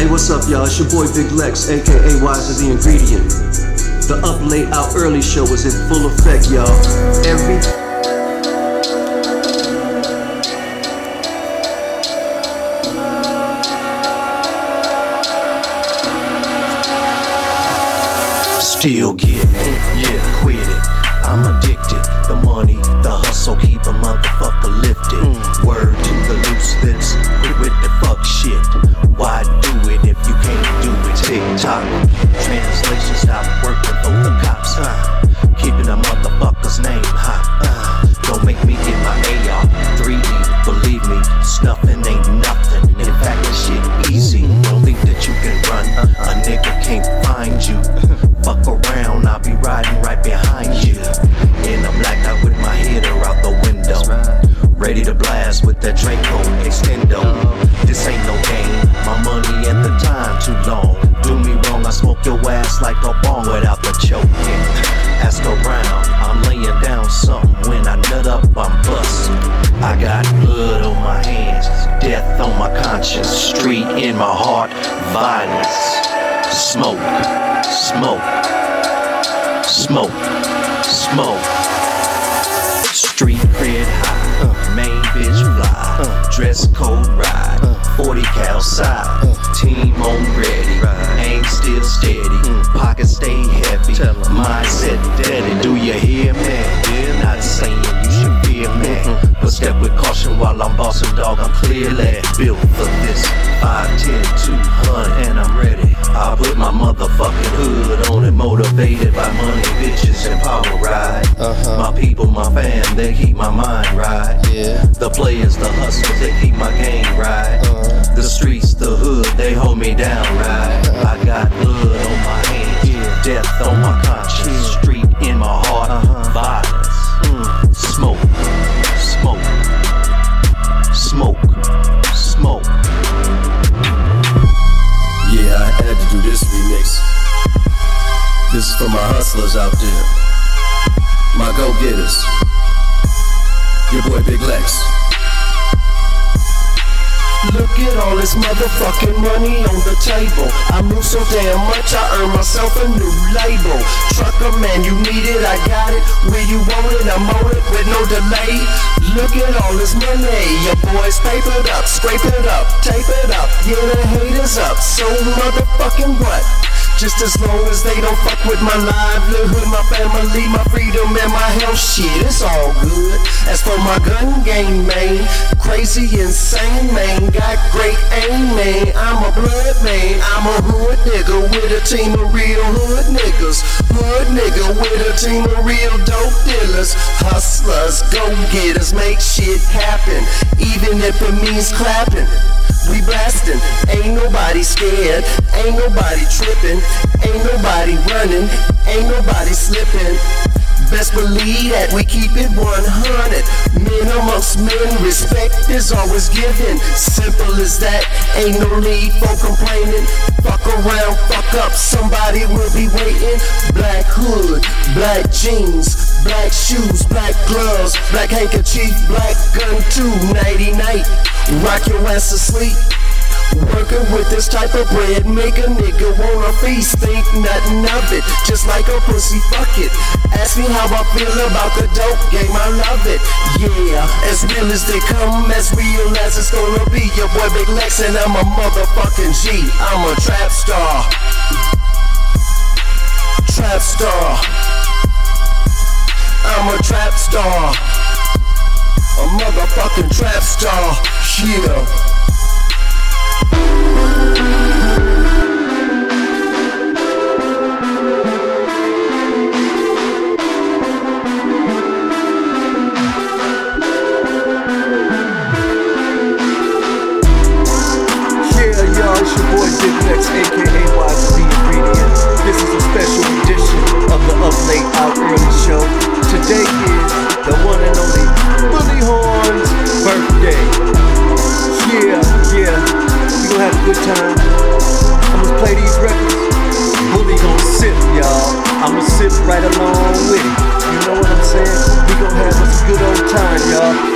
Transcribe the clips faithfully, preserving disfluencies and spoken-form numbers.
Hey, what's up, y'all? It's your boy Big Lex, aka Wise of the Ingredient. The Up Late Out Early show is in full effect, y'all. Every still getting it, yeah, quit it. I'm addicted. The money, the hustle, keep a motherfucker lifted. Mm. Word to the loose lips, quit with the fuck shit. Why do it if you can't do it? TikTok, translation stop working for the cops. Uh, keeping a motherfucker's name hot. Uh, don't make me get my A R three D. Believe me, snuffing ain't nothing. In fact, this shit easy. Don't think that you can run. A nigga can't find you. Fuck around, I'll be riding right behind you. And I'm blacked out with my heater out the window. Ready to blast with that Draco extendo. This ain't no game, my money at the time too long. Do me wrong, I smoke your ass like a bong without the choking. Ask around, I'm laying down something. When I nut up, I'm busting. I got blood on my hands, death on my conscience, street in my heart, violence. Smoke, smoke, smoke, smoke. Street cred high, uh, main bitch fly, uh, dress code ride, uh, forty cal side, uh, team on ready, ride. Aim still steady, mm. Pocket stay heavy, mindset deadly. Do you hear me? Yeah. Not saying you should fear me, mm-hmm. But step with caution while I'm bossing, dog. I'm clearly built for this. five, ten, two hundred, and I'm ready. I put my motherfucking hood on it, motivated by money, bitches, and power ride. Uh-huh. My people, my fam, they keep my mind right. Yeah. The players, the hustlers, they keep my game right. Uh-huh. The streets, the hood, they hold me down right. Uh-huh. I got blood on my hands, yeah. Death on my conscience, yeah. Street in my heart, uh-huh. Violence, mm. Smoke, smoke, smoke, smoke. Yeah, I had to do this remix. This is for my hustlers out there, my go-getters. Your boy Big Lex. Look at all this motherfucking money on the table. I move so damn much, I earned myself a new label. Trucker man, you need it, I got it. Where you want it, I'm on it with no delay. Look at all this money, your boys papered up, scrape it up, tape it up. Yeah, the haters up, so motherfucking what? Just as long as they don't fuck with my livelihood, my family, my freedom, and my health, shit, it's all good. As for my gun game, man, crazy, insane, man, got great aim, man, I'm a blood man, I'm a hood nigga with a team of real hood niggas, hood nigga with a team of real dope dealers, hustlers, go-getters, make shit happen, even if it means clapping. We blastin', ain't nobody scared, ain't nobody trippin', ain't nobody runnin', ain't nobody slippin'. Best believe that we keep it one hundred. Men amongst men, respect is always given. Simple as that, ain't no need for complaining. Fuck around, fuck up, somebody will be waiting. Black hood, black jeans, black shoes, black gloves, black handkerchief, black gun too, nighty night, rock your ass to sleep. Working with this type of bread, make a nigga wanna feast, think nothing of it, just like a pussy, fuck it. Ask me how I feel about the dope game, I love it, yeah, as real as they come, as real as it's gonna be. Your boy Big Lex and I'm a motherfucking G, I'm a trap star, trap star. I'm a trap star, a motherfucking trap star, yeah.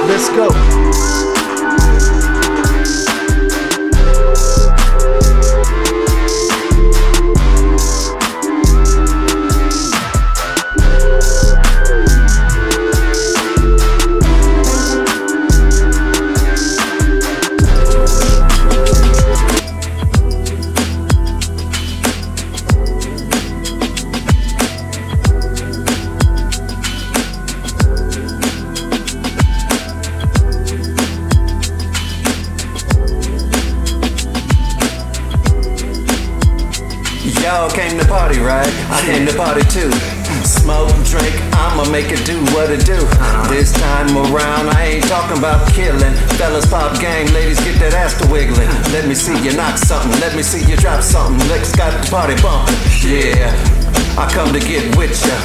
Let's go. Y'all came to party, right? I came to party too. Smoke, drink, I'ma make it do what it do. This time around, I ain't talking about killing. Fellas pop gang, ladies get that ass to wiggling. Let me see you knock something, let me see you drop something. Lex got the party bumping, yeah. I come to get with ya.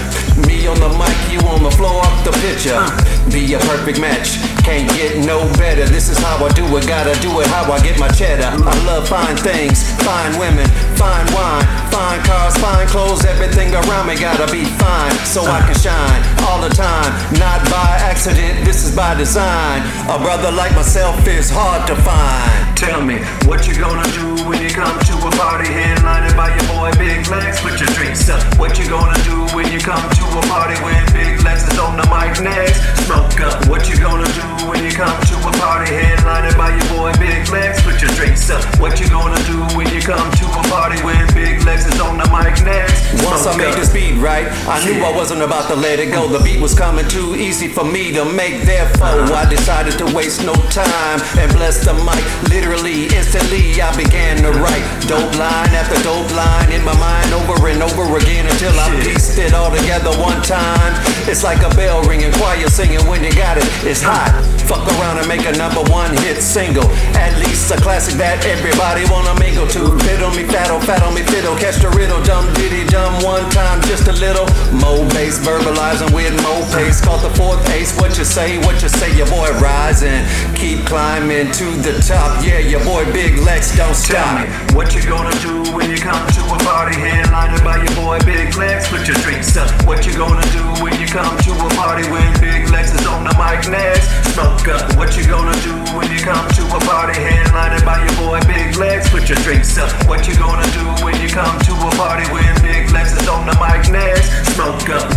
Me on the mic, you on the floor, up the picture. Be a perfect match, can't get no better. This is how I do it, gotta do it how I get my cheddar. I love fine things, fine women, fine wine, fine cars, fine clothes. Everything around me gotta be fine, so I can shine all the time. Not by accident, this is by design. A brother like myself is hard to find. Tell me, what you gonna do when you come to a party headlined by your boy Big Lex? Put your drinks up. What you gonna do when you come to a party when Big Lex is on the mic next? Smoke up. What you gonna do when you come to a party headlined by your boy Big Lex? Put your drinks up. What you gonna do when you come to a party when Big Lex is on the mic next? Once I made this beat, right, I knew I wasn't about to let it go. The beat was coming too easy for me to make, therefore I decided to waste no time and bless the mic. Literally, instantly, I began to write dope line after dope line in my mind over and over again until I pieced it all together one time. It's like a bell ringing, choir singing when you got it. It's hot. Fuck around and make a number one hit single. At least a classic that everybody wanna mingle to. Fiddle me, faddle, faddle me, fiddle. Catch the riddle, dumb diddy, dumb one time, just a little. Mo bass, verbalizing with mo pace. Caught the fourth ace, what you say, what you say. Your boy rising, keep climbing to the top. Yeah, your boy Big Lex, don't stop. Tell me, what you gonna do when you come to a party headlined by your boy Big Lex? Put your drinks up. What you gonna do when you come to a party when Big Lex is on the mic next? Smoke up. What you gonna do when you come to a party headlined by your boy Big Lex? Put your drinks up. What you gonna do when you come to a party when Big Lex is on the mic next? Smoke up.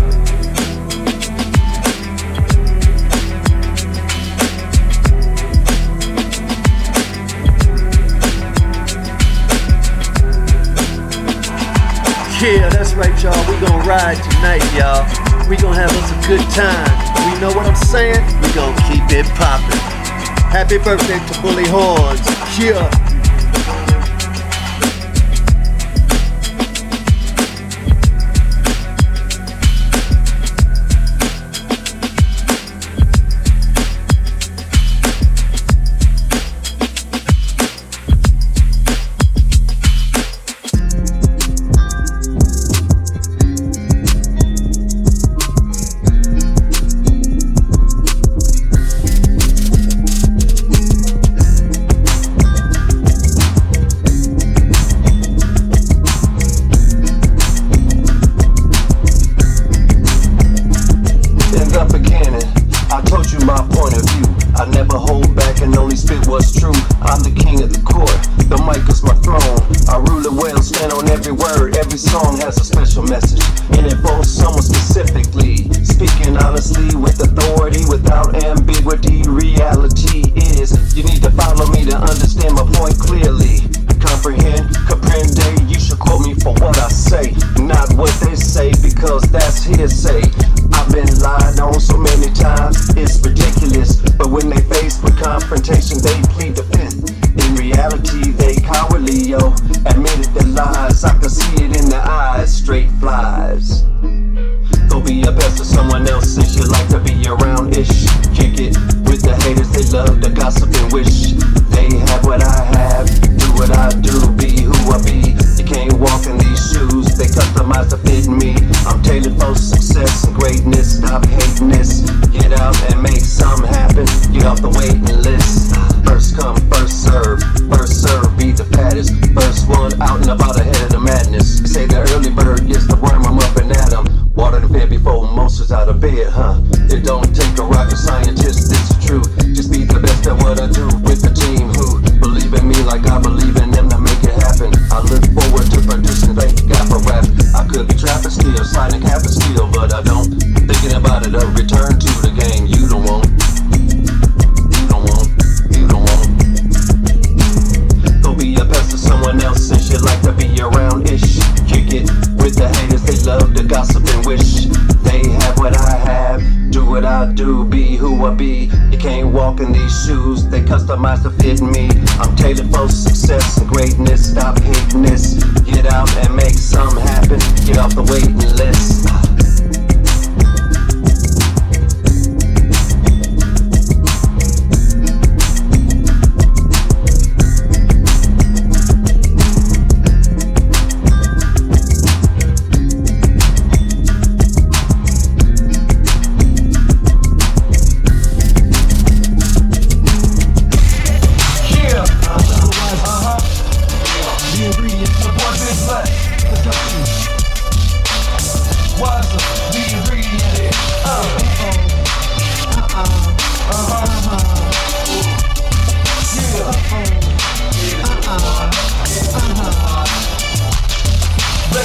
Yeah, that's right, y'all. We gonna ride tonight, y'all. We gonna have us a good time. We know what I'm saying? We gonna keep it poppin'. Happy birthday to Bully Horns. Yeah. Make some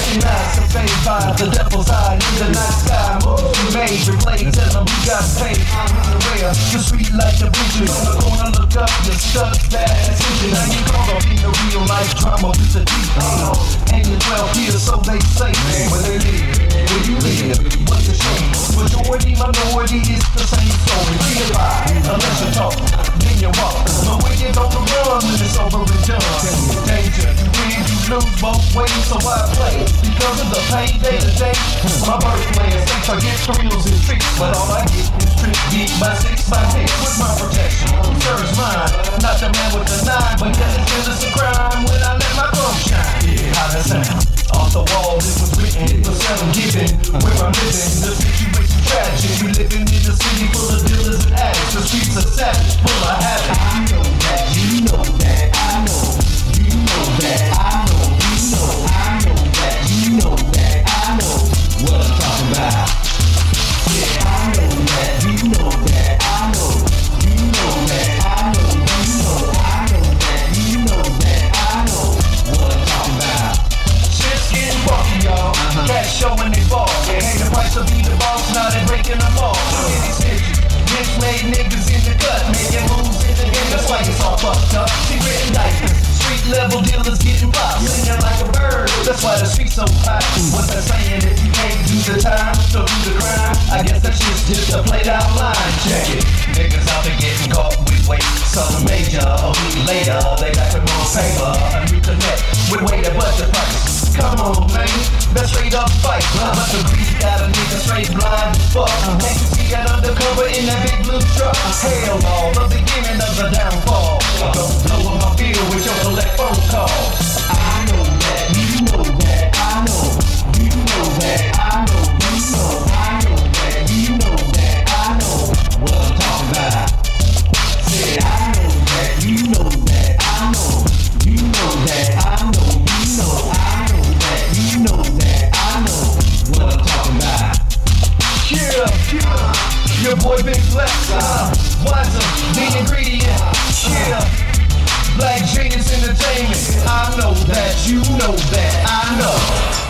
late nights and fade by the devil's eye in the night sky. Moves you made to play, tell them you got paid. I'm in the rear, the street like the bridges. On the corner, look up, you're stuck bad decision. Now you caught up in the real life drama with the deep hole. And you're twelve years, so they say. But they live, where you live, what's the shame? Majority, minority, it's the same story. Real life, unless you talk, then you walk. But when you don't run, then it's over and done. Danger, you win, you lose both ways, so why play? Because of the pain day to day. My birthplace, I get thrills and tricks, but all I get is trick geek by six by six with my protection. Serves mine, not the man with the nine, but yet it's innocent crime when I let my bum shine. Yeah, how that sound? Off the wall, it was written, it was seven given. Where I'm living, the situation tragic. We living in a city full of dealers and addicts. The streets are savage, full of habit. I know that, you know that, I know, you know that, I know, you know, I know that, you know that, I know what I'm talking about. Yeah, I know that, you know that, I know, you know that, I know, you know, I know that, you know that, I know what I'm talking about. Shit's getting rocky, y'all. That's showing they ball. It ain't the price of being the boss, now they're breaking them all. Made niggas in the cut, making moves in the game, that's why it's all fucked up. She written like street level dealers getting robbed, singing like a bird, that's why the street's so hot. What's that saying? If you can't do the time, so do the crime. I guess that shit's just a played out line. Check it, niggas out there getting caught with weight. Some major, a week later, they got the wrong paper. A new connect, with way to bust the price. Come on, man, that's straight up fight. I'm about to beat out a nigga straight blind as fuck. Can't you see that undercover in that big blue truck? Hell no, the beginning of the downfall. Don't blow up my field with your collect phone calls. I know that, you know that, I know, you know that, I know, you know, I know that, you know that, I know what I'm talking about. Said I know that, you know that, I know, you know that, I know, you know, I know. You know that, I know what I'm talking about. Yeah, yeah, your boy been blessed. Uh, wiser, the ingredient. Yeah, Black Genius Entertainment. I know that, you know that, I know.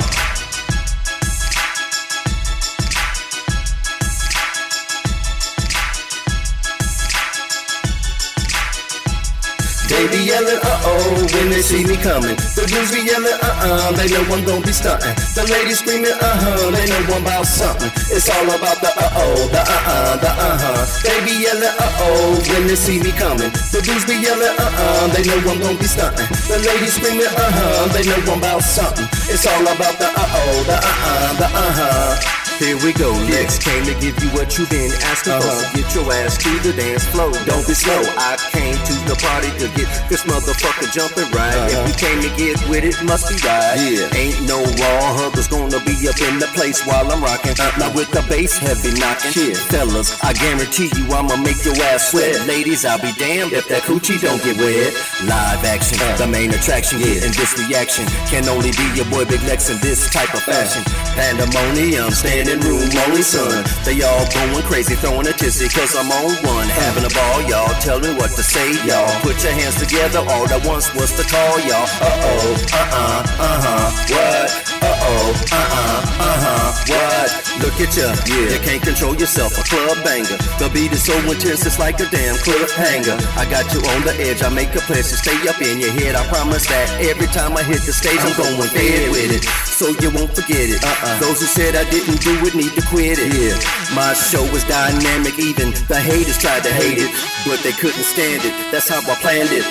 They be yelling, uh-oh, when they see me coming. The dudes be yelling, uh-uh, they know I'm gon' be stuntin'. The ladies screaming, uh-huh, they know I'm about something. It's all about the uh-oh, the uh-uh, the uh-huh. They be yelling, uh-oh, when they see me coming. The dudes be yelling, uh-uh, they know I'm gon' be stuntin'. The ladies screaming, uh-huh, they know I'm about something. It's all about the uh-oh, the uh-uh, the uh-huh. Here we go, Lex came to give you what you been asking for. Get your ass to the dance floor, don't be slow. I came to the party to get this motherfucker jumping right. If you came to get with it, must be right. Yeah. Ain't no raw huggers gonna be up in the place while I'm rocking. Now with the bass heavy knocking, yeah. Fellas, I guarantee you I'ma make your ass sweat. Ladies, I'll be damned if that coochie don't get wet. Live action, the main attraction, yeah. And this reaction can only be your boy Big Lex in this type of fashion. Pandemonium, stand in room only, son. They all going crazy, throwing a tizzy, cause I'm on one. Having a ball, y'all, tell me what to say, y'all. Put your hands together, all that once was the call, y'all. Uh-oh, uh-uh, uh-huh, what? Uh-oh, uh-uh, uh-huh, what? Look at ya, yeah. You can't control yourself, a club banger. The beat is so intense, it's like a damn cliffhanger. I got you on the edge, I make a pledge to stay up in your head. I promise that every time I hit the stage, I'm going dead with it, so you won't forget it. Uh-uh. Those who said I didn't do would need to quit it. Yeah. My show is dynamic, even the haters tried to hate it, but they couldn't stand it. That's how I planned it.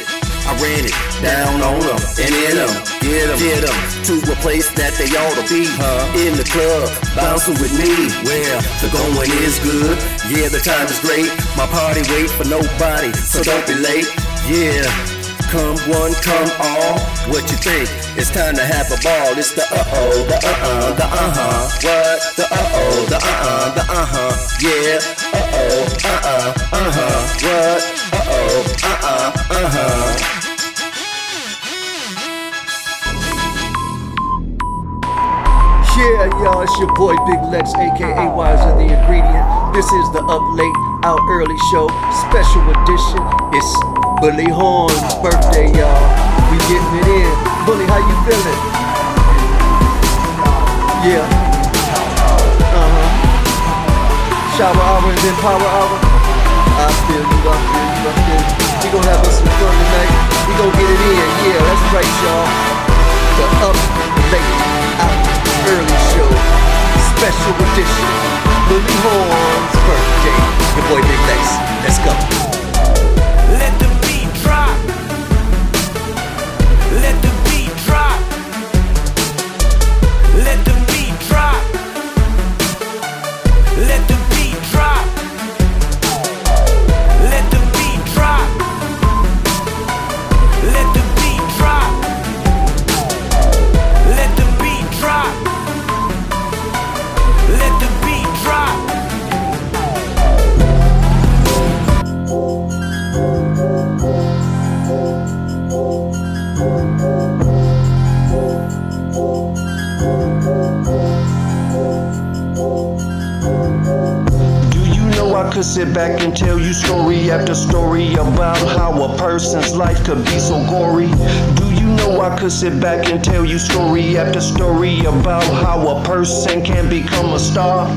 I ran it down on them and in them, get them, get them to a place that they ought to be. Huh? In the club, bouncing with me. Well, the going is good. Yeah, the time is great. My party wait for nobody, so don't be late. Yeah. Come one, come all, what you think? It's time to have a ball. It's the uh-oh, the uh-uh, the uh-huh. What? The uh-oh, the uh-uh, the uh-huh. Yeah. Uh-oh, uh-uh, uh-huh. What? Uh-oh, uh-uh, uh-huh. Yeah, y'all, it's your boy Big Lex, a k a. Wiser the Ingredient. This is the Up Late, Out Early show, special edition. It's Bully Horn's birthday, y'all. We getting it in. Bully, how you feeling? Yeah. Uh-huh. Shower hour and then power hour. I feel you, I feel you, I feel you. We gon' have us some fun tonight. We gon' get it in, yeah, that's right, y'all. The Up Late Out Early Show, special edition, Louie Horn's birthday. Your boy Big Lex, let's go. Let the beat drop. Let the beat drop. Let the beat drop. Let the beat drop. Let the beat drop. Let the beat drop. Let the beat drop. Let the beat drop. Could sit back and tell you story after story about how a person's life could be so gory. Do you know I could sit back and tell you story after story about how a person can become a star?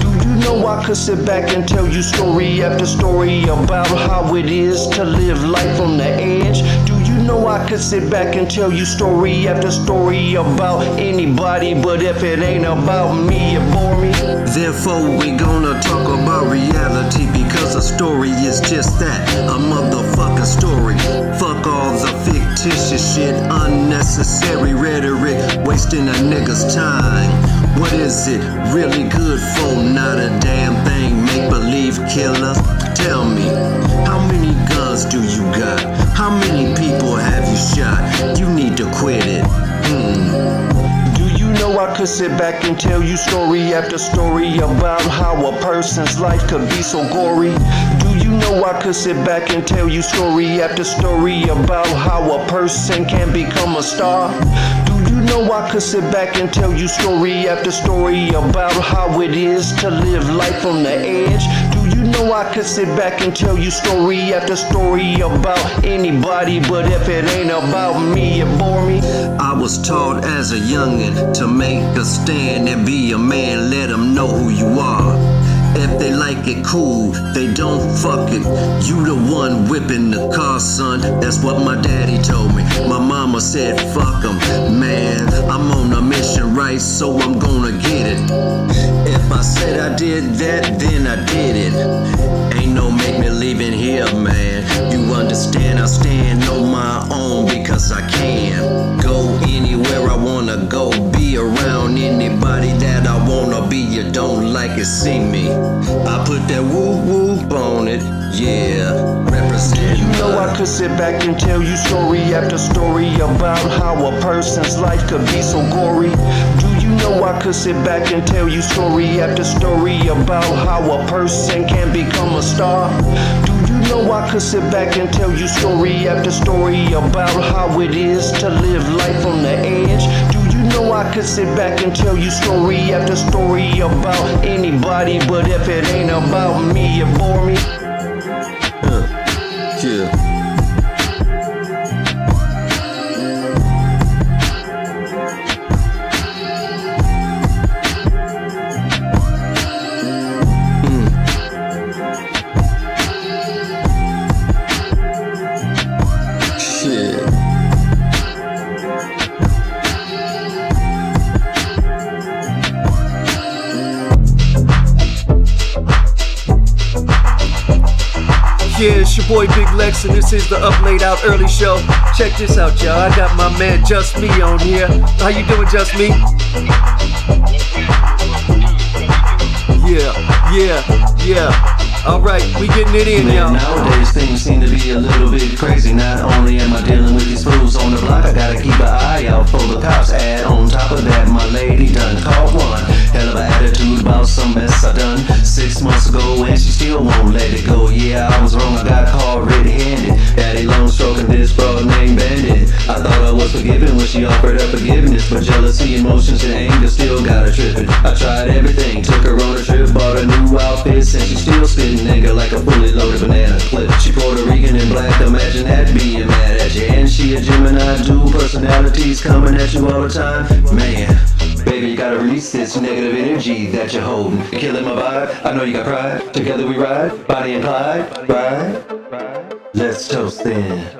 Do you know I could sit back and tell you story after story about how it is to live life on the edge? Do you know I could sit back and tell you story after story about anybody, but if it ain't about me, it bore me. Therefore, we gonna talk about reality, because a story is just that, a motherfucking story. Fuck all the fictitious shit, unnecessary rhetoric, wasting a nigga's time. What is it really good for? Not a damn thing. Make believe killer. Tell me, how many guns do you got? How many people have you shot? You need to quit it. Hmm. I could sit back and tell you story after story about how a person's life could be so gory. Do you know I could sit back and tell you story after story about how a person can become a star? Do you know I could sit back and tell you story after story about how it is to live life on the edge? Do you know I could sit back and tell you story after story about anybody, but if it ain't about me, it bore me. I was taught as a youngin' to make a stand and be a man, let them know who you are. If they like it, cool, they don't, fuck it. You the one whipping the car, son, that's what my daddy told me. My mama said, fuck them, man, I'm on a mission, right, so I'm gonna get it. If I said I did that, then I did it. Ain't no make me leave in here, man. You understand, I stand on my own because I can. Go anywhere I wanna go, be around anybody that I wanna be. You don't like it, see me. I put that woo-woo on it, yeah, represent. You know I could sit back and tell you story after story about how a person's life could be so gory. Do you know I could sit back and tell you story after story about how a person can become a star? Do you know I could sit back and tell you story after story about how it is to live life on the edge? Do you know I could sit back and tell you story after story about anybody, but if it ain't about me, it bore me. Uh, yeah. Yeah, it's your boy Big Lex, and this is the Up Late Out Early Show. Check this out, y'all. I got my man Just Me on here. How you doing, Just Me? Yeah, yeah, yeah. All right, we getting it in, man, y'all. Nowadays, things seem to be a little bit crazy. Not only am I dealing with these fools on the block, I gotta keep an eye out for the cops. And on top of that, my lady done caught one. Hell of an attitude about some mess I done six months ago, and she still won't let it go. Yeah, I was wrong, I got caught red-handed. Daddy long stroking this broad named Bandit. I thought I was forgiven when she offered up forgiveness, but jealousy, emotions, and anger still got her tripping. I tried everything, took her on a trip, bought her new outfits, and she still spitting nigga like a fully loaded banana clip. She Puerto Rican and black, imagine that being mad at you. And she a Gemini, dual personalities coming at you all the time. Man, baby, you gotta release this negative energy that you're holding. Killing my vibe, I know you got pride. Together we ride, body and Clyde, ride. Let's toast then.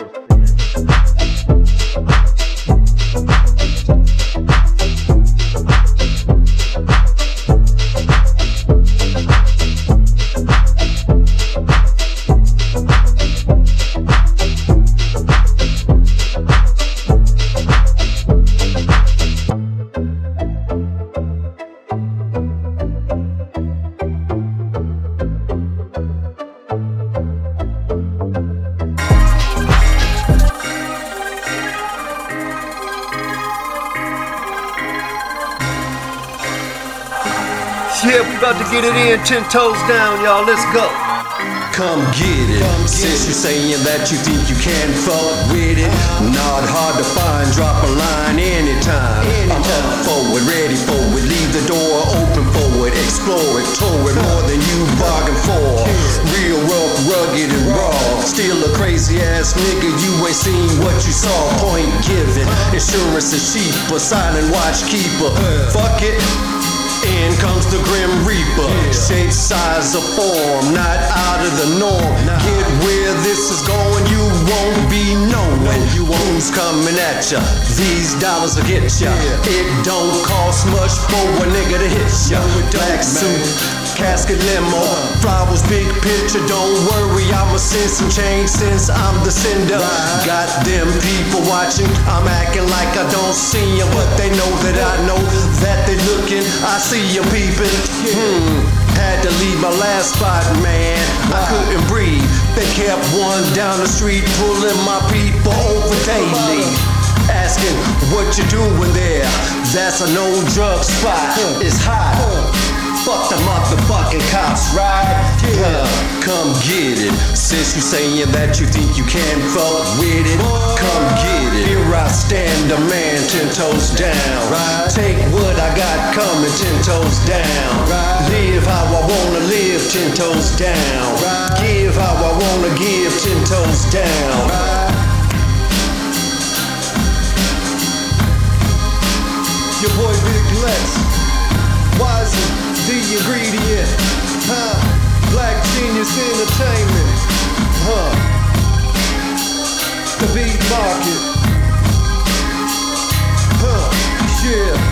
Yeah, we about to get it in, ten toes down, y'all, let's go. Come get it. Come get Since it. You're saying that you think you can fuck with it, not hard to find, drop a line anytime. anytime. I'm up for it, ready for it, leave the door open for it, explore it, tore it, more than you bargained for. Real rough, rugged and raw, still a crazy ass nigga, you ain't seen what you saw. Point given, insurance is cheaper, silent watch keeper, fuck it. In comes the Grim Reaper, shape, size, or form, not out of the norm. Get where this is going, you won't be knowing who's coming at ya. These dollars will get ya. It don't cost much for a nigga to hit ya. Black suit, casket limo, flowers, big picture. Don't worry, I'ma send some change since I'm the sender. Got them people watching, I'm acting like I don't see them, but they know that I know that they looking. I see See you peeping, hmm, had to leave my last spot, man, I couldn't breathe. They kept one down the street, pulling my people over daily, asking what you doing there, that's a no drug spot, it's hot, fuck the motherfucking cops, right? Yeah. Come get it, since you saying that you think you can fuck with it, come get it, here I stand, a man, ten toes down, right? Take what I got coming, ten toes down, right? Live how I wanna live, ten toes down, right? Give how I wanna give, ten toes down, right? Your boy Big Lex, Wiser, the ingredient, huh? Black Genius Entertainment, huh? The Beat Market, huh? Yeah.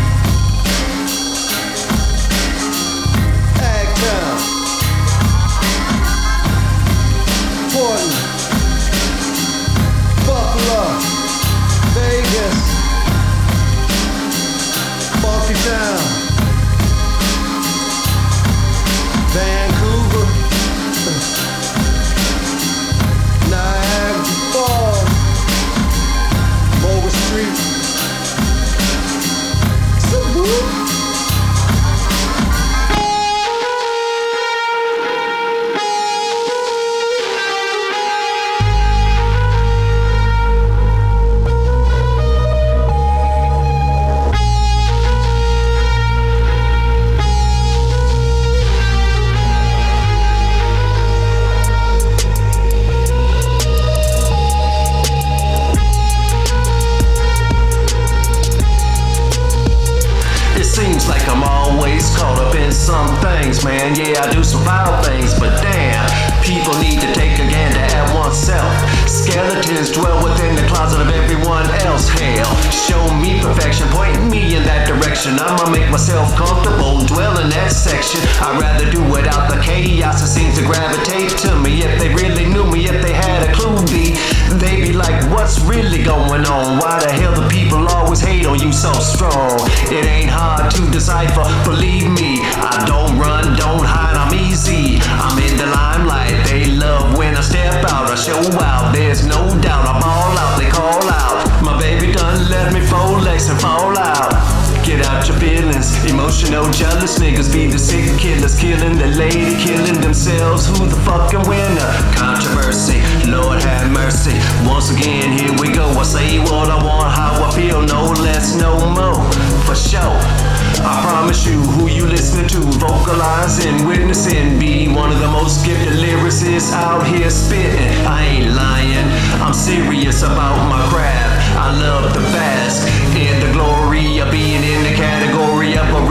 Some things, man, yeah, I do some foul things, but damn, people need to take a gander at oneself. Skeletons dwell within the closet of everyone else. Hell, show me perfection, point me in that direction. I'ma make myself comfortable, dwell in that section. I'd rather do without the chaos that seems to gravitate to me. If they really knew me, if they had a clue, be they'd be like, what's really going on? Why the hell the people always hate on you so strong? It ain't hard to decipher, believe me. I don't run, don't hide, I'm easy. I'm in the limelight, they love when I step out. I show out, there's no doubt, I'm all out, they call out. My baby done left me for legs and fall out. Get out your feelings, emotional jealous niggas be the sick killers, killing the lady, killing themselves. Who the fucking winner? Controversy, Lord have mercy. Once again, here we go. I say what I want, how I feel, no less, no more. For sure, I promise you, who you listening to, vocalizing, witnessing, be one of the most gifted lyricists out here spitting. I ain't lying, I'm serious about my craft. I love the bask in the glory of being in the category of a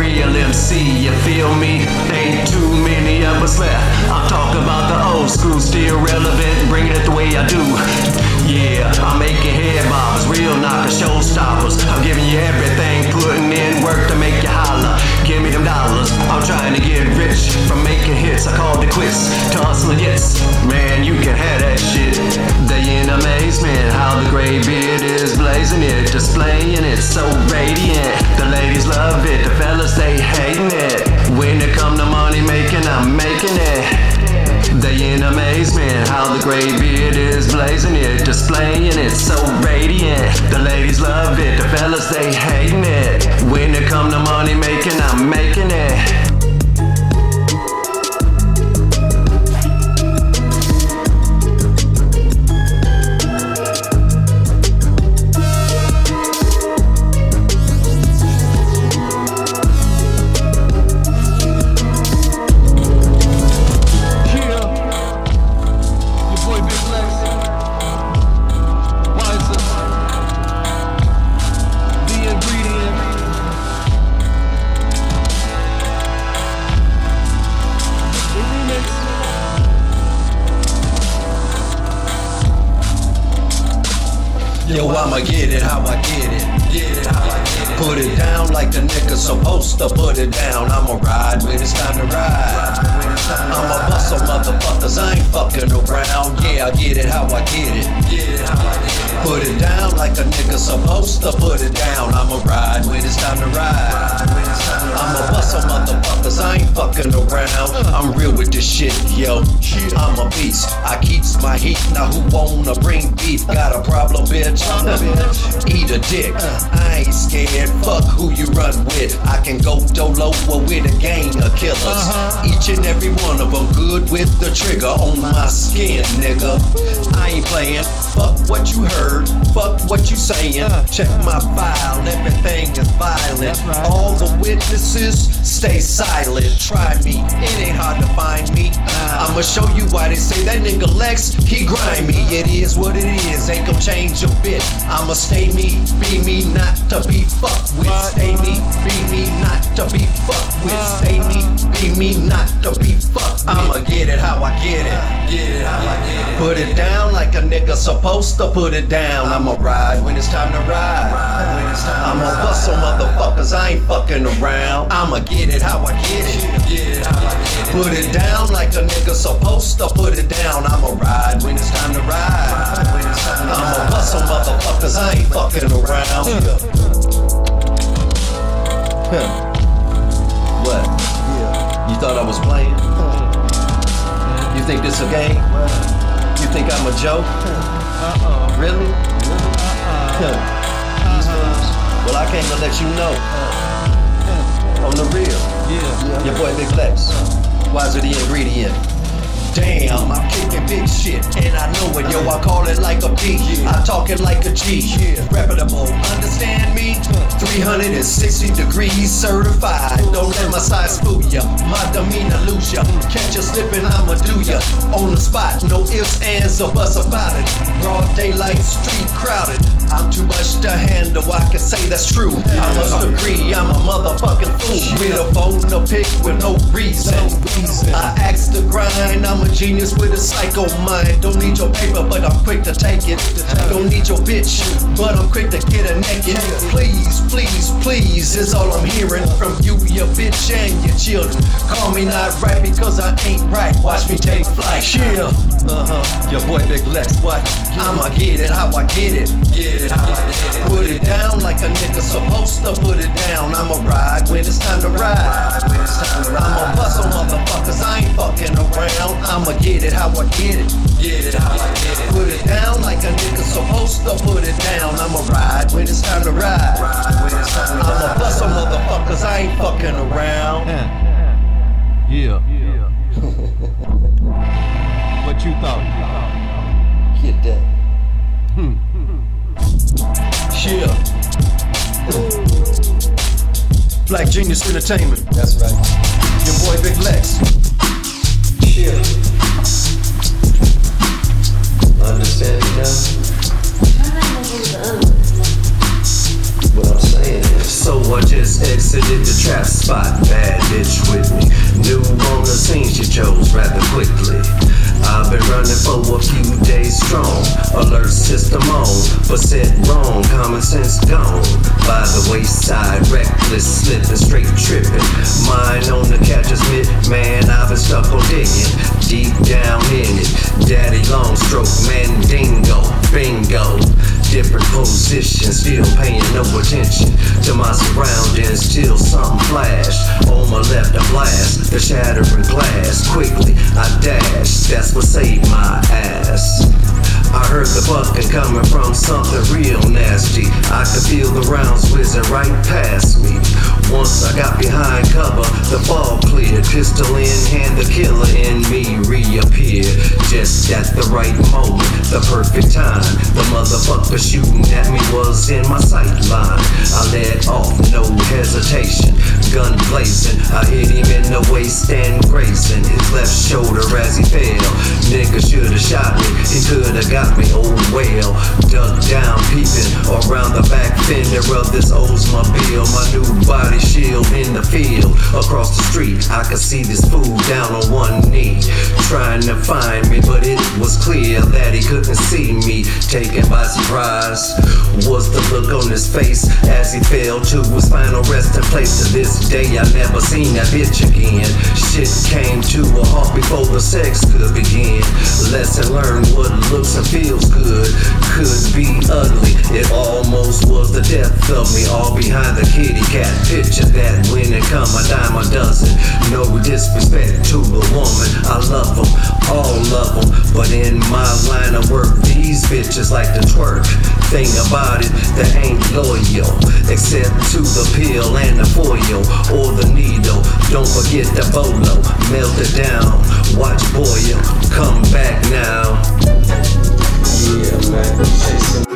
Yeah, I'm making head bobbers, real knockers, showstoppers. I'm giving you everything, putting in work to make you holler. Give me them dollars, I'm trying to get rich. From making hits, I called it quits, to hustling, yes. Man, you can have that shit. They in amazement, how the gray beard is blazing it, displaying it, so radiant. The ladies love it, the fellas, they hating it. When it come to money making, I'm making it. They in amazement, how the gray beard is blazing it, displaying it, so radiant. The ladies love it, the fellas they hating it. When it come to money making, I'm making it. Yo, I'ma get it how I get it, get it how I get it. Put it down like the nigga supposed to put it down. I'ma ride when it's time to ride. I'ma bust some motherfuckers, I ain't fucking around. Yeah, I get it how I get it, get it how I get it. Put it down like a nigga supposed to put it down. I'ma ride when it's time to ride. I'ma bust some motherfuckers, I ain't fucking around. I'm real with this shit, yo. I'm a beast, I keeps my heat. Now who wanna bring beef? Got a problem, bitch? Eat a dick, I ain't scared, fuck who you run with. I can go dolo or with a gang of killers. Each and every one of them good with the trigger on my skin, nigga. I ain't playing, fuck what you heard, fuck what you saying. Check my file, everything is violent. All the witnesses stay silent, try me, it ain't hard to find me. I'ma show you why they say that nigga Lex, he grimy. It is what it is, ain't gon' change your bitch. I'ma stay me, be me, not to be fucked with. Stay me, be me, not to be fucked with. Stay me, be me, not to be fucked with. I'ma get it how I get it, get it how I get it. Put it down like a nigga supposed to put it down. I'ma ride when it's time to ride. I'ma bust some motherfuckers, I ain't fucking around. I'ma get it how I get it. Put it down like a nigga supposed to put it down. I'ma ride when it's time to ride. I'ma bust some motherfuckers, I ain't fucking around. Yeah. Huh. What? Yeah. You thought I was playing? Yeah. You think this a game? Yeah. You think I'm a joke? Uh-oh. Really? Uh-oh. Huh. Uh-huh. Well, I came to let you know. Uh-huh. On the real. Yeah. Your boy Big Flex. Wise of the ingredient. Damn, I'm kicking big shit, and I know it, yo, I call it like a P, I talk it like a G, reputable, understand me? three sixty degrees certified, don't let my size fool ya, my demeanor lose ya, catch ya slipping, I'ma do ya, on the spot, no ifs, ands, or buts about it, broad daylight, street crowded, I'm too much to handle, I can say that's true, I must agree, I'm a motherfucking fool, with a bone to pick with no reason, I axe to grind, I'm I'm a genius with a psycho mind. Don't need your paper, but I'm quick to take it. Don't need your bitch, but I'm quick to get her naked. Please, please, please, is all I'm hearing from you, your bitch, and your children. Call me not right because I ain't right. Watch me take flight. Yeah, uh-huh. Your boy Big Lex, what? I'ma get it how I get it. Get it how I get it. Put it down like a nigga supposed to put it down. I'ma ride when it's time to ride. I'ma bust on motherfuckers, I ain't fucking around. I'ma get it how I get it, get it how I get it. Put it down like a nigga supposed to put it down. I'ma ride when it's time to ride. I'ma bust some motherfuckers, I ain't fucking around. Yeah, yeah, yeah. What you thought? Get that. Hmm. Yeah. Black Genius Entertainment. That's right. Your boy Big Lex. Yeah. Understand me now? What I'm saying is, so I just exited the trap spot. Bad bitch with me. New on the scene, she chose rather quickly. I've been running for a few days strong. Alert system on, percent wrong, common sense gone. By the wayside, reckless, slipping, straight tripping. Mine on the catcher's mitt, man, I've been stuck on digging. Deep down in it, daddy long stroke, mandingo, bingo. Different positions, still paying no attention to my surroundings, till something flash. On my left I blast, the shattering glass. Quickly I dash, that's what saved my ass. I heard the bucking coming from something real nasty. I could feel the rounds whizzing right past me. Once I got behind cover, the ball cleared. Pistol in hand, the killer in me reappeared. Just at the right moment, the perfect time. The motherfucker shooting at me was in my sight line. I led off, no hesitation. Gun blazing, I hit him in the waist and grazing his left shoulder as he fell. Nigga shoulda shot me, he coulda got me, oh well. Dug down, peeping around the back fender of this Oldsmobile. My new body shield in the field. Across the street, I could see this fool down on one knee, trying to find me, but it was clear that he couldn't see me. Taken by surprise was the look on his face as he fell to his final resting place. To this day, I never seen that bitch again. Shit came to a halt before the sex could begin. Lesson learned, what looks and feels good could be ugly. It almost was the death of me, all behind the kitty cat. Picture that when it come a dime a dozen. No disrespect to a woman, I love them, all love them, but in my line of work, these bitches like to twerk. Thing about it, they ain't loyal, except to the pill and the foil or the needle. Don't forget the bolo, melt it down, watch boil, come back now. Yeah, man.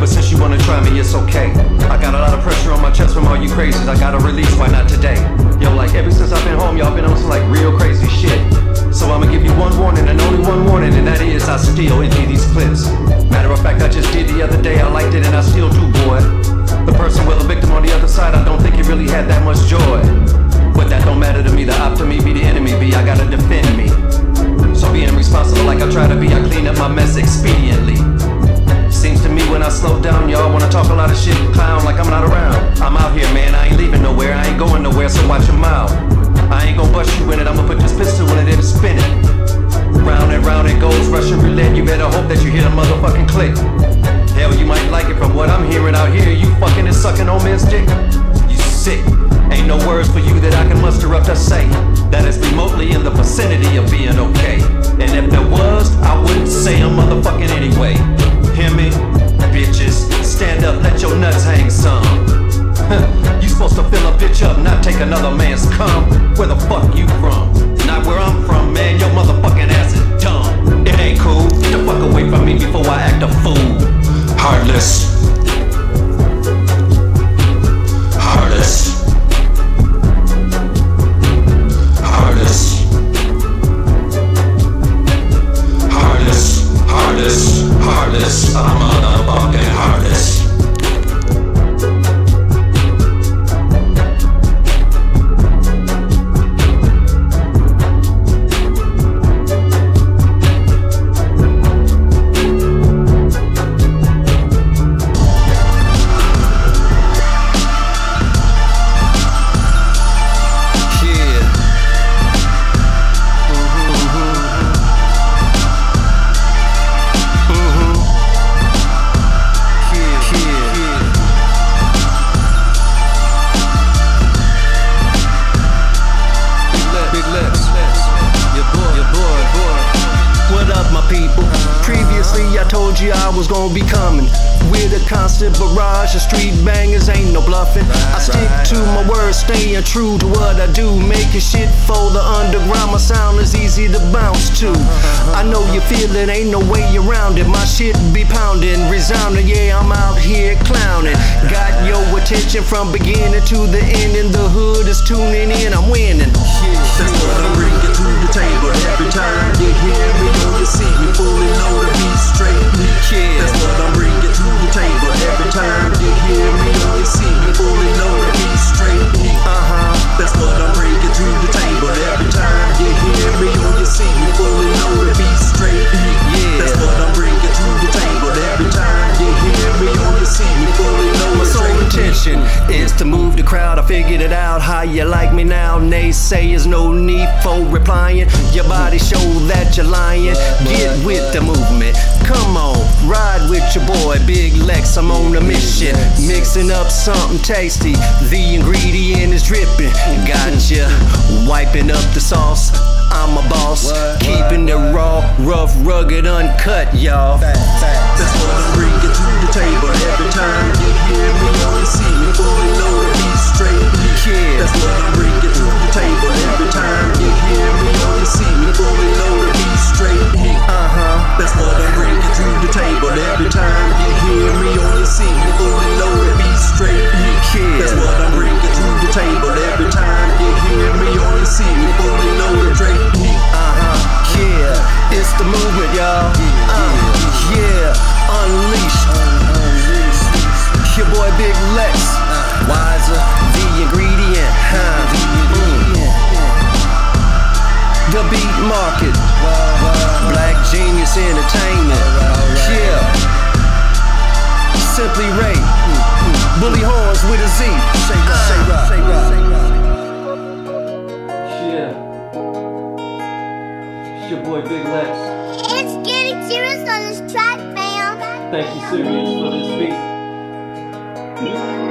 But since you wanna try me, it's okay. I got a lot of pressure on my chest from all you crazies. I got a release, why not today? Yo, like ever since I've been home, y'all been on some like real crazy shit. So I'ma give you one warning and only one warning, and that is I steal and do these clips. Matter of fact, I just did the other day, I liked it and I still do, boy. The person with the victim on the other side, I don't think he really had that much joy. But that don't matter to me, the op to me be the enemy be, I gotta defend me. So being responsible like I try to be, I clean up my mess expediently. Seems to me when I slow down, y'all wanna talk a lot of shit and clown like I'm not around. I'm out here, man, I ain't leaving nowhere, I ain't going nowhere, so watch your mouth. I ain't gon' bust you in it, I'ma put this pistol in it and spin it. Round and round it goes, Russian roulette, you better hope that you hear the motherfucking click. Hell, you might like it from what I'm hearing out here, you fucking and sucking old man's dick. You sick, ain't no words for you that I can muster up to say. That is remotely in the vicinity of being okay. And if there was, I wouldn't say a motherfucking anyway. Hear me? Bitches, stand up, let your nuts hang some. You supposed to fill a bitch up, not take another man's cum. Where the fuck you from? Not where I'm from, man, your motherfucking ass is dumb. It ain't cool, get the fuck away from me before I act a fool. Heartless. Heartless. Heartless. Heartless. Heartless. Heartless, I'm a fucking heartless. I told you I was gonna be coming. With a constant barrage of street bangers, ain't no bluffing. I stick to my words, staying true to what I do, making shit for the underground. My sound is easy to bounce to. I know you feel it, ain't no way around it. My shit be pounding, resounding. Yeah, I'm out here clowning. Got your attention from beginning to the end, and the hood is tuning in. I'm winning. That's what I bring it to the table. Every time you hear me, you see me fully know the beat straight. That's what I bring it to the table. Every time you hear me, you see me fully know the beat straight. Uh huh. That's what I bring it to the table. Every time you hear me, you see me fully know the beat straight. That's what I bring it to the table. Every time you hear me, you see me fully know the straight. Is to move the crowd, I figured it out. How you like me now, naysayers, no need for replying. Your body show that you're lying. Get with the movement, come on, ride with your boy Big Lex, I'm on a mission. Mixing up something tasty, the ingredient is dripping. Gotcha, wiping up the sauce, I'm a boss. Keeping it raw, rough, rugged, uncut, y'all. That's what I bring it to the table. Every time you hear me, you see me fully know the beat straight. That's what I bring it to the table. Every time you hear me, you see me fully know the beat straight. Uh-huh. That's what I bring it to the table. Every time you hear me, you see me fully know the beat straight. That's what I bring it to the table. Every time you hear me, you see me fully know the straight. Uh-huh. Yeah, it's the movement, y'all. Uh, yeah, unleashed. Your boy Big Lex, uh, wiser, the ingredient, huh? The, ingredient. Mm. The Beat Market, well, well, Black Genius Entertainment, well, well, yeah. Well. Simply Ray, mm-hmm. Bully Horns with a Z. Say uh, say rock, say rock, say rock. Yeah, it's your boy Big Lex. It's getting serious on this track, fam. Thank you, Serious, for this beat.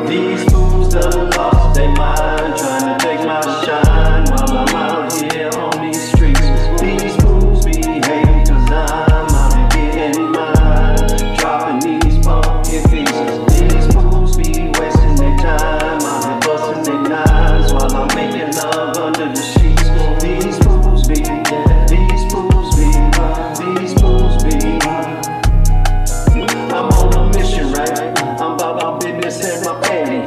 These fools done lost they mind, trying to take my shine while I'm out here on these streets. These fools behave cause I'm out here getting mine, dropping these funky pieces. These fools be wasting their time, I'm busting their knives while I'm making love under the sheets. These fools be, yeah, these fools be, these fools be. I'm on a mission right now, I'm about my business and my pay. I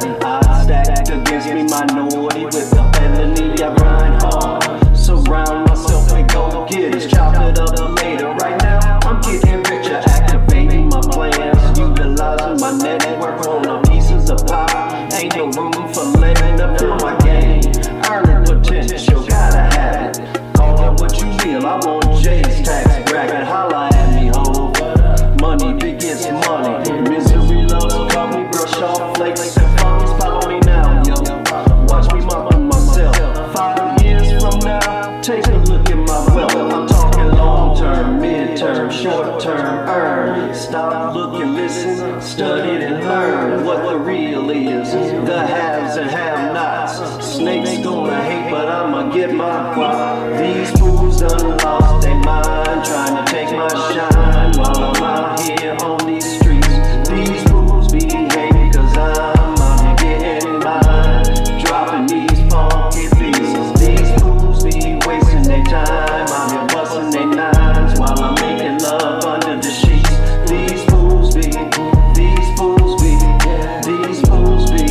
stacked against me minority with a felony. I grind hard, surround myself with go getters. Chop it up later. Right now, I'm getting richer, activating my plans, utilizing my network on the pieces of pie. Ain't no room for letting up on my game. Earning potential, gotta have it. Call up what you feel. I'm on Jay's tax bracket. Holla at me, ho. Money begets money. Misery loves company, brush off flakes and phones. Follow me now, yo. Watch me market myself. Five years from now, take a look at my wealth. I'm talking long term, mid term, short term, earn. Stop, look and listen, study and learn what the real is. The haves and have nots. Snakes gonna hate, but I'ma get my pride. These fools done lost their mind, trying to take my shine while I'm out here on these streets. These fools behave cause I'm out here getting mine, dropping these funky pieces. These fools be wasting their time, I'm here busting their nines while I'm making love under the sheets. These fools be, these fools be, these fools be.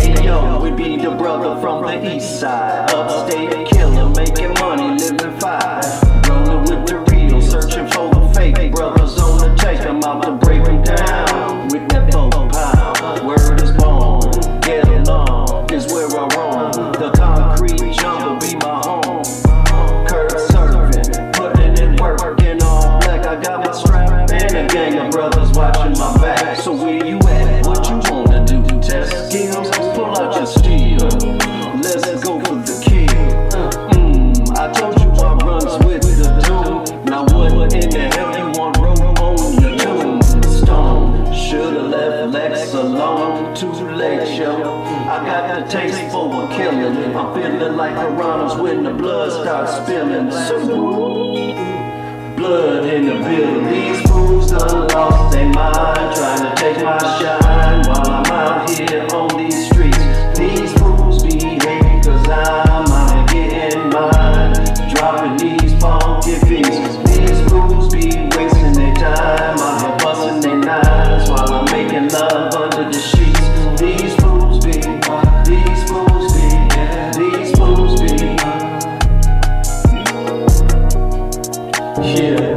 Hey yo, we be the brother from the east side, upstate killer, making money, living fine, rolling with the real, searching for the fake brothers on the take. I'm out to break them down with that four pound. Word is born, get along is where I roam. The concrete jungle be my home. Curb surfing, putting in work in all black. I got my strap and a gang of brothers watching my back. So where you at? What you wanna do? Test skills, pull out your steel. Let's go for the kill. Mm, I told you I runs with the doom. Now what in the hell you want? Roll on the tombstone. Shoulda left Lex alone. Too late, yo. I got the taste for a killing. I'm feeling like piranhas when the blood starts spilling. So Blood in the building. These fools done lost their mind, trying to take my shine while I'm out here on these streets. These fools be hating cause I'm out here getting mine, dropping these funky beats. These fools be wasting their time, out here busting their knives while I'm making love under the sheets. These fools be, these fools be, these fools be. Yeah.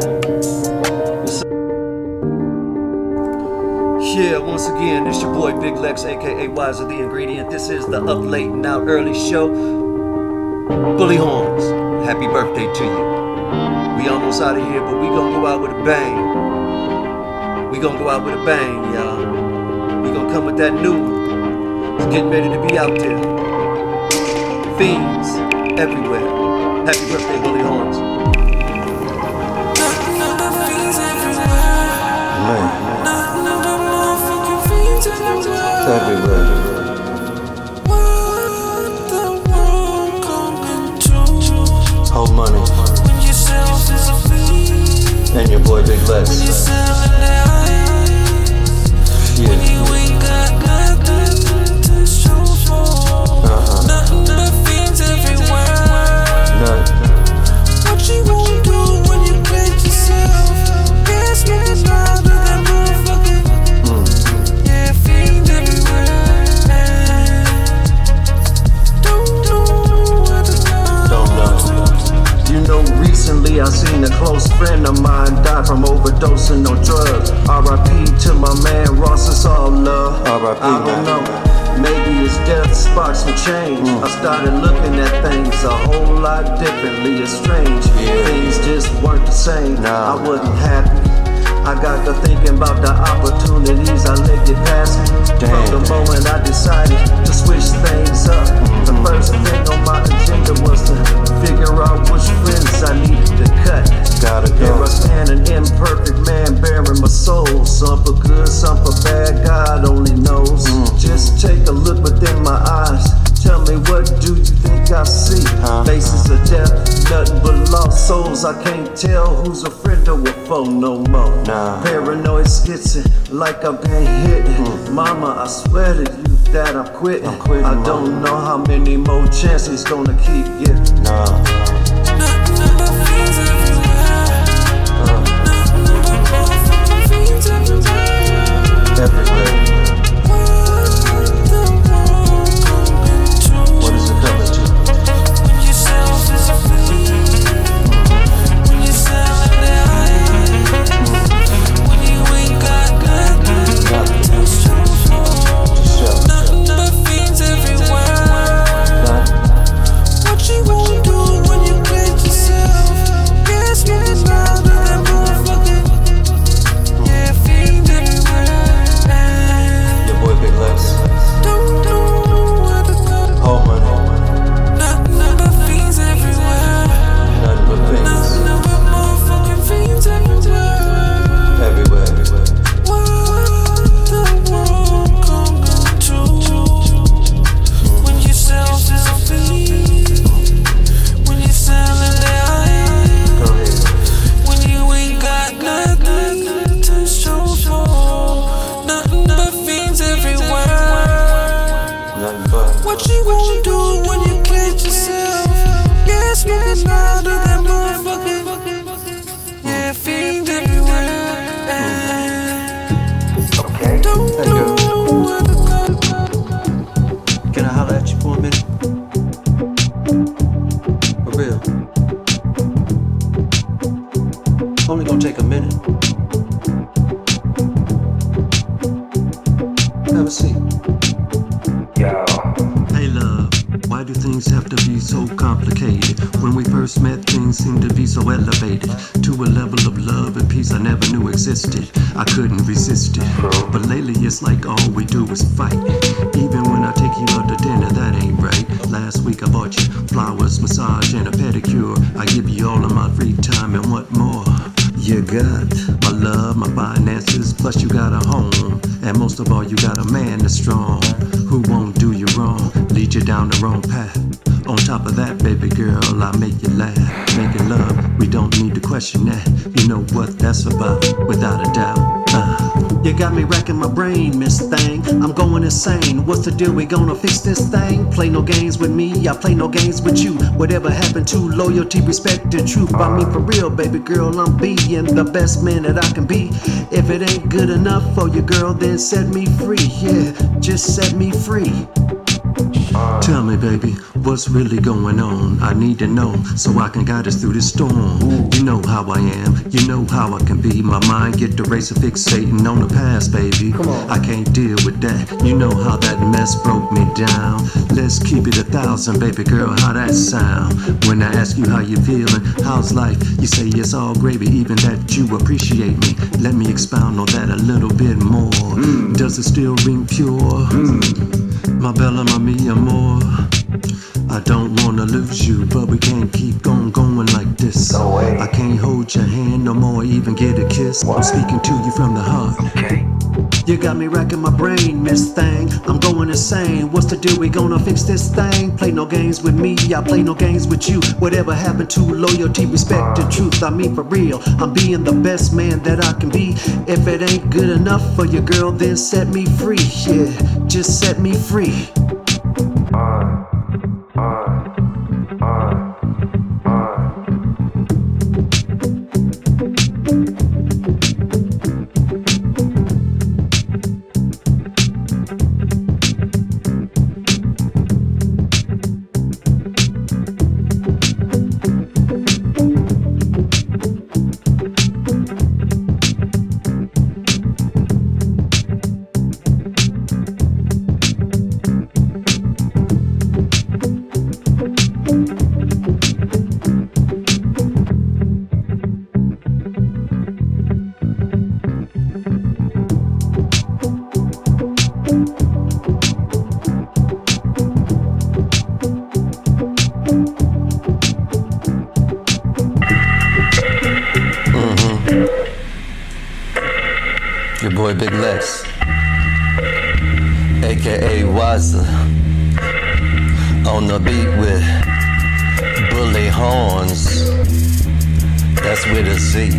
Yeah, once again, it's your boy Big Lex, aka Wise of the Ingredient. This is the Up Late and Out Early show. Bully Horns, happy birthday to you. We almost out of here, but we gonna go out with a bang. We gonna go out with a bang, y'all. We gonna come with that new one. It's getting ready to be out there. Fiends everywhere. Happy birthday, Bully Horns. It's everywhere. Whole money. And your boy Big Lex. Yeah. Uh-huh. Nothing but fiends everywhere. None. What you won't do when you play yourself. Guess me now. Recently I seen a close friend of mine die from overdosing on drugs. R I P to my man Ross, it's all love. R I P I don't know, maybe his death sparked some change. mm. I started looking at things a whole lot differently, it's strange. yeah. Things just weren't the same, nah. I wasn't happy. I got to thinking about the opportunities I let get past me. Damn. From the moment I decided to switch things up, the first thing on my agenda was to figure out which friends I needed to cut. Gotta go. Here I stand, an imperfect man bearing my soul. Some for good, some for bad, God only knows. Mm. Just take a look within my eyes. Tell me, what do you think I see? Uh-huh. Faces of death, nothing but lost souls. I can't tell who's a friend or a foe no more. Nah. Paranoid skits like I've been hit. Mm. Mama, I swear to you that I'm quitting. I'm quitting I don't mama. know how many more chances gonna keep giving. Nah. All you got a man that's strong, who won't do you wrong, lead you down the wrong path. On top of that, baby girl, I make you laugh. Making love, we don't need to question that. You know what that's about, without a doubt. uh, You got me racking my brain, Miss Thing. I'm going insane. What's the deal? We gonna fix this thing? Play no games with me, I play no games with you. Whatever happened to loyalty, respect, and truth? I mean, for real, baby girl, I'm being the best man that I can be. If it ain't good enough for you, girl, then set me free. Yeah, just set me free. Tell me, baby, what's really going on? I need to know so I can guide us through this storm. Ooh. You know how I am, you know how I can be. My mind get to racing, fixating on the past, baby. I can't deal with that. You know how that mess broke me down. Let's keep it a thousand, baby girl, how that sound? When I ask you how you feeling, how's life? You say it's all gravy, even that you appreciate me. Let me expound on that a little bit more. Mm. Does it still ring pure? Mm. My Bella, my Mia, more. I don't wanna lose you, but we can't keep on going like this. No way. I can't hold your hand no more, even get a kiss. What? I'm speaking to you from the heart. Okay. You got me racking my brain, Miss Thing. I'm going insane. What's the deal? We gonna fix this thing? Play no games with me, I play no games with you. Whatever happened to loyalty, respect, and truth? I mean, for real, I'm being the best man that I can be. If it ain't good enough for you, girl, then set me free. Yeah, just set me free. Uh, uh, uh. Big Lex, aka Wazza, on the beat with Bully Horns. That's with a Z.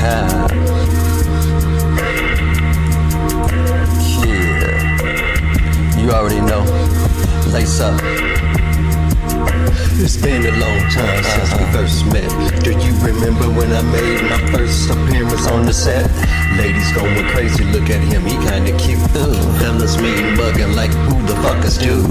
Ha. Yeah. You already know. Lace up. It's been a long time since we first met. Do you remember when I made my first appearance on the set? Ladies going crazy, look at him, he kinda cute. Ooh, fellas me bugging like, who the fuck is dude?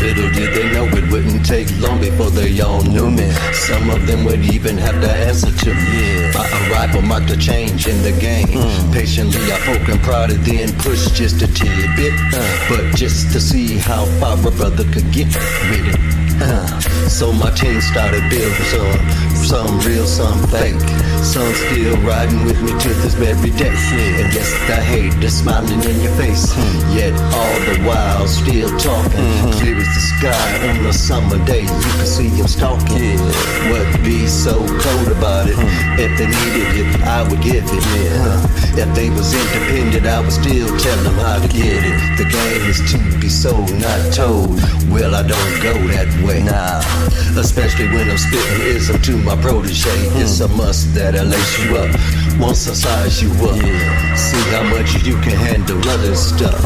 Little did they know it wouldn't take long before they all knew me. Some of them would even have to answer to me. My arrival marked a change in the game. Mm. Patiently I poke and prodded, then pushed just a tidbit, uh, but just to see how far a brother could get with it. Uh, so my team started building some, some real, some fake. Some still riding with me to this very day. And yes, I hate the smiling in your face. Mm. Yet all the while still talking. Mm-hmm. Clear as the sky on a summer day. You can see him stalking. Yeah. What be so cold about it? Mm. If they needed it, I would give it. Yeah. Uh, if they was independent, I would still tell them how to get it. The game is to be sold, not told. Well, I don't go that way. Way. Nah, especially when I'm spitting ism to my protege. Mm. It's a must that I lace you up once I size you up. Yeah. See how much you can handle other stuff.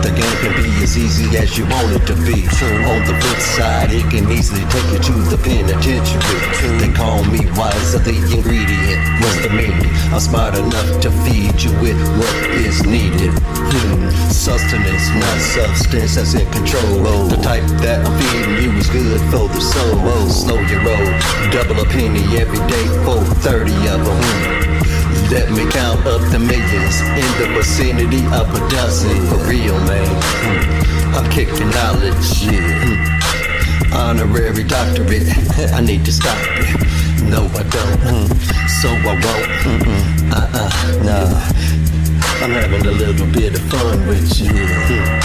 The game can be as easy as you want it to be. True. On the flip side, it can easily take you to the penitentiary. True. They call me wise of the ingredient. What's the meaning? I'm smart enough to feed you with what is needed. Mm. Sustenance, not substance, that's in control. Oh. The type that I'm feeding you is good for the soul. Oh, slow your roll. Double a penny every day for thirty of them. Mm. Let me count up the millions in the vicinity of a dozen. For real, man. Mm. I'm kicking knowledge. Yeah. Mm. Honorary doctorate. I need to stop it. No, I don't. Mm. So I won't. Mm-mm. Uh-uh. Nah. I'm having a little bit of fun with you. Mm.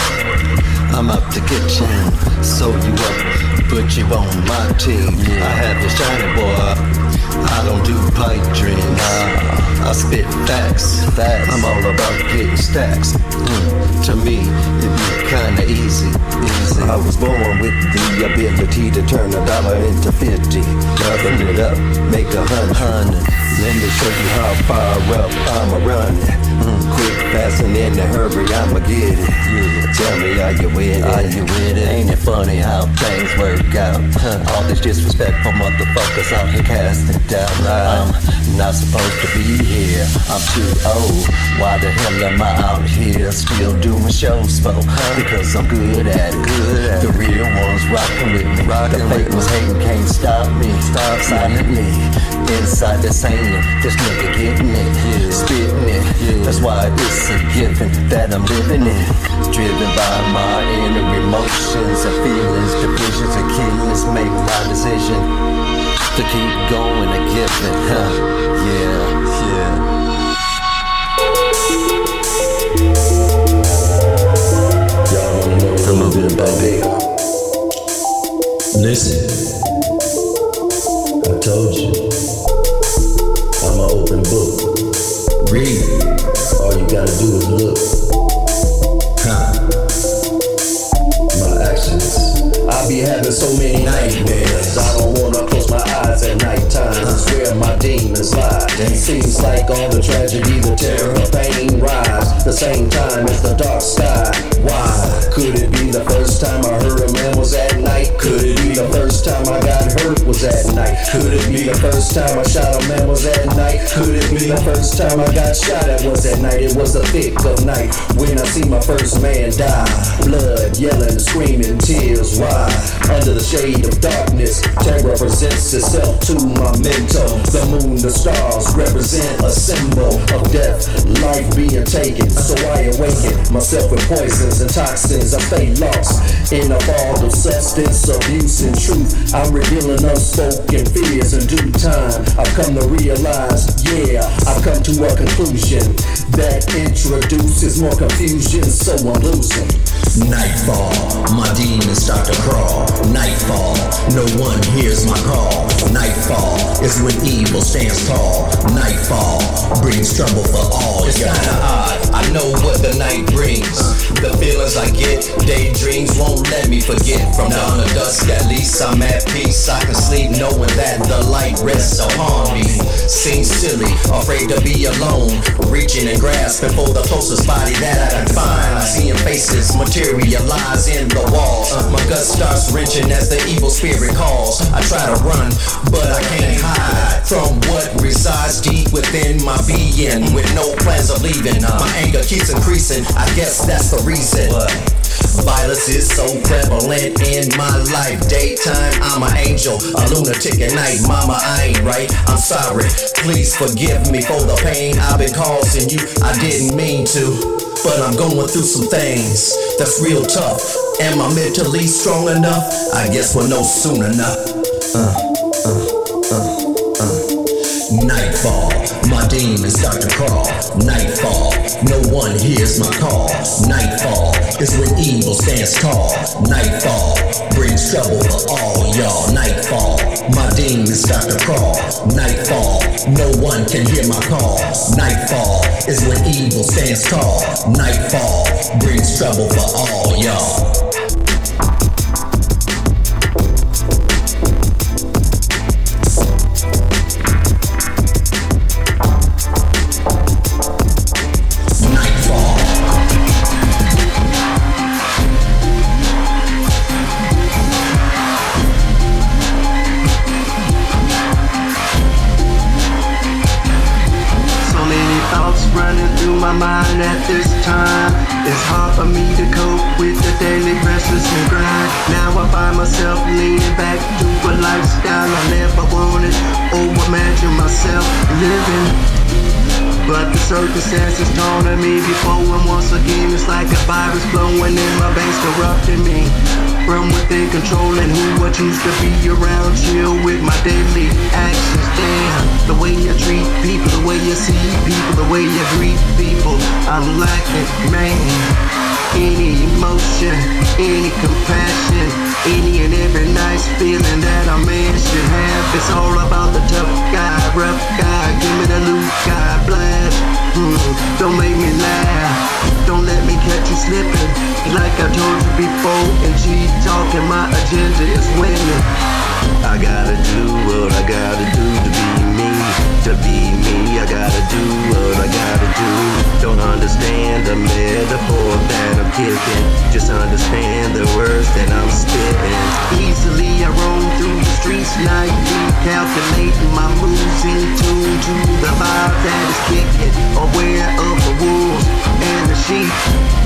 I'm up to get you. So you up. Put you on my team. Yeah. I have the shiny boy. I don't do poetry, nah. I spit facts, facts. I'm all about getting stacks. Mm. To me, it be kinda easy. easy. I was born with the ability to turn a dollar into fifty. Double it up, make a hundred. Let me show you how far up I'ma run it. Mm. Quick, fast, and in a hurry, I'ma get it. Yeah. Tell me, are you with it? Are you with it? Ain't it funny how things work out? Huh. All these disrespectful motherfuckers out here casting doubt. I'm not supposed to be here. I'm too old. Why the hell am I out here still doing shows for? Huh? Because I'm good at it. Good at the real ones rocking with me. Rockin the fake ones hating can't stop me. Stop signing me. Inside the same, this nigga getting it. Yeah. Spitting it. Yeah. That's why it's a given that I'm living it. Driven by my inner emotions and feelings, divisions and killings make my decision to keep going and giving. Huh? Yeah, yeah. Y'all don't know baby. Listen, I told you, I'm an open book. Read. All you gotta do is look. Huh. I be having so many nightmares. I don't wanna close my eyes at night time. Where my demons lie. Seems like all the tragedy, the terror, pain rise the same time as the dark sky. Why? Could it be the first time I heard a man was at night? Could it be the first time I got hurt was at night? Could it be the first time I shot a man was at night? Could it be the first time I got shot at was at night? It was the thick of night when I see my first man die. Blood, yelling, screaming, tears. Why? Under the shade of darkness, terror presents itself to my mental. The moon, the stars represent a symbol of death, life being taken. So I awaken myself with poisons and toxins. I stay lost in a fog of substance abuse and truth. I'm revealing unspoken fears in due time. I've come to realize, yeah, I've come to a conclusion that introduces more confusion. So I'm losing. Nightfall, my demons start to crawl. Nightfall, no one hears my call. Nightfall is when evil stands tall. Nightfall brings trouble for all. It's kinda odd, I know what the night brings. The feelings I get, daydreams won't let me forget. From dawn to dusk at least I'm at peace. I can sleep knowing that the light rests upon me. Seems silly, afraid to be alone. Reaching and grasping for the closest body that I can find. I'm seeing faces materialize in the walls. My gut starts wrenching as the evil spirit calls. I try to run, but I can't hide from what resides deep within my being. With no plans of leaving, my anger keeps increasing. I guess that's the reason. Violence is so prevalent in my life. Daytime, I'm an angel, a lunatic at night. Mama, I ain't right, I'm sorry. Please forgive me for the pain I've been causing you. I didn't mean to, but I'm going through some things that's real tough. Am I mentally strong enough? I guess we'll know soon enough. Uh, uh, uh, uh. Nightfall, my demons start to crawl. Nightfall, no one hears my call. Nightfall is when evil stands tall. Nightfall brings trouble for all y'all. Nightfall, my demons start to crawl. Nightfall, no one can hear my call. Nightfall is when evil stands tall. Nightfall brings trouble for all y'all. At this time, it's hard for me to cope with the daily restlessness and grind. Now I find myself leaning back to a lifestyle I never wanted or imagine myself living. But the circumstances torn on me before, and once again it's like a virus blowing in my veins, corrupting me from within, controlling who I choose to be around. Chill with my daily actions. Damn, the way I treat people, the way I see people, the way I greet people, I'm lacking, man. Any emotion, any compassion, any and every nice feeling that a man should have. It's all about the tough guy, rough guy, give me the loot guy, blast. Mm, don't make me laugh, don't let me catch you slipping. Like I told you before, and she talking, my agenda is winning. I gotta do what I gotta do to be me, to be me. I gotta do what I gotta do. Don't understand the metaphor that I'm kicking, just understand the words that I'm spitting. Easily I roam through the streets nightly, calculating my moves in tune to the vibe that is kicking. Aware of the wolves and the sheep,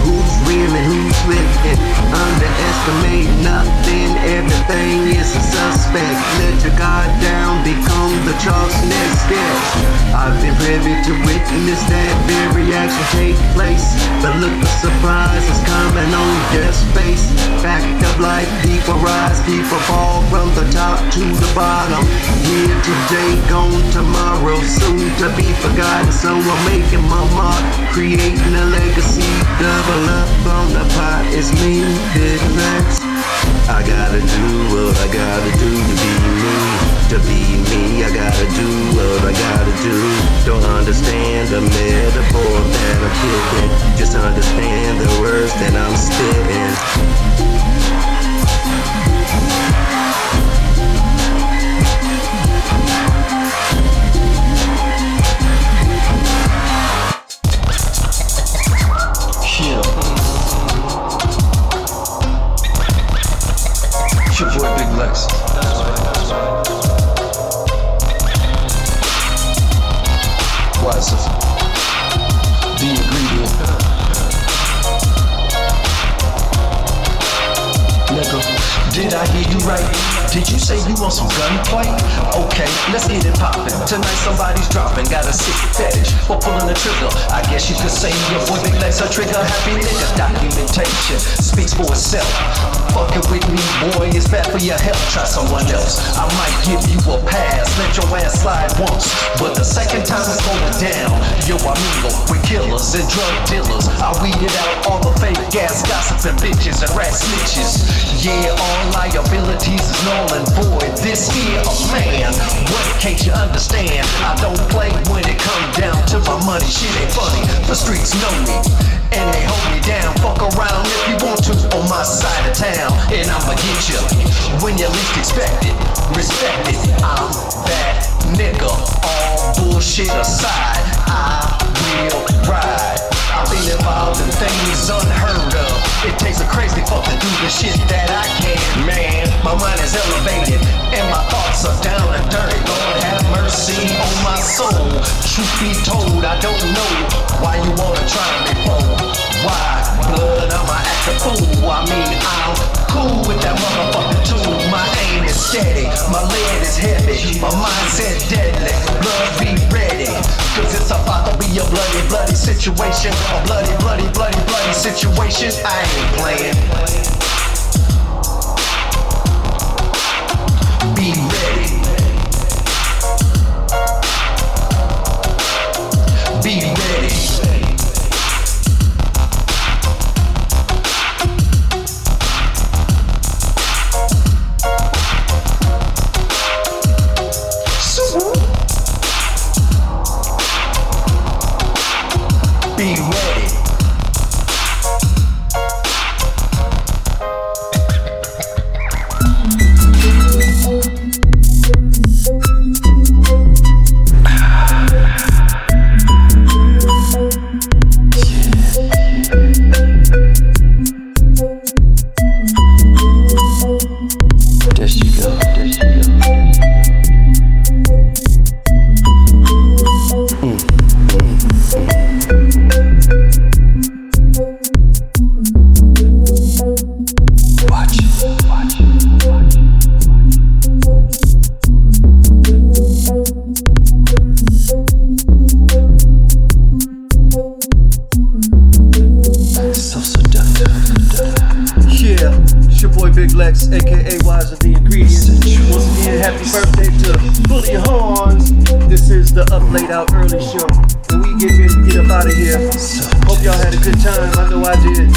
who's real and who's licking. Underestimate nothing, everything is a suspect. Let your guard down, become the chalk's next sketch. I've been privy to witness that very action take place. The look of surprise is coming on death's face. Fact of life, deeper rise, deeper fall, from the top to the bottom. Here today, gone tomorrow, soon to be forgotten. So I'm making my mark, creating a legacy. Double up on the pot, it's me, big rats. I gotta do what I gotta do to be me, to be me. I gotta do what I gotta do. Don't understand the metaphor that I'm kicking, just understand the words that I'm spitting. Did you say you want some gunplay? Okay, let's get it poppin'. Tonight somebody's dropping, got a sick fetish for pulling the trigger. I guess you could say your boy big legs are trigger happy nigga. Documentation speaks for itself. Fuckin' with me, boy, it's bad for your health. Try someone else. I might give you a pass. Let your ass slide once, but the second time it's going down. Yo, amigo, we're killers and drug dealers. I weeded out all the fake ass gossiping bitches and rat snitches. Yeah, all liabilities is known. And void, this here a man. What can't you understand? I don't play when it come down to my money. Shit ain't funny, the streets know me, and they hold me down. Fuck around if you want to on my side of town, and I'ma get you when you least expect it. Respect it, I'm that nigga. All bullshit aside, I will ride. I've been involved in things unheard of. It takes a crazy fuck to do the shit that I can. Man, my mind is elevated and my thoughts are down and dirty. Lord have mercy on my soul. Truth be told, I don't know why you wanna try me for. Why, blood, I'm a acting fool. I mean, I'm cool with that motherfucking tune. My aim is steady, my lead is heavy, my mindset deadly. Blood be ready, cause it's about to be a bloody, bloody situation. A bloody, bloody, bloody, bloody situation. I ain't playing. Be ready. Be ready. Be ready. Laid out early show, and we get ready to get up out of here. Hope y'all had a good time. I know I did.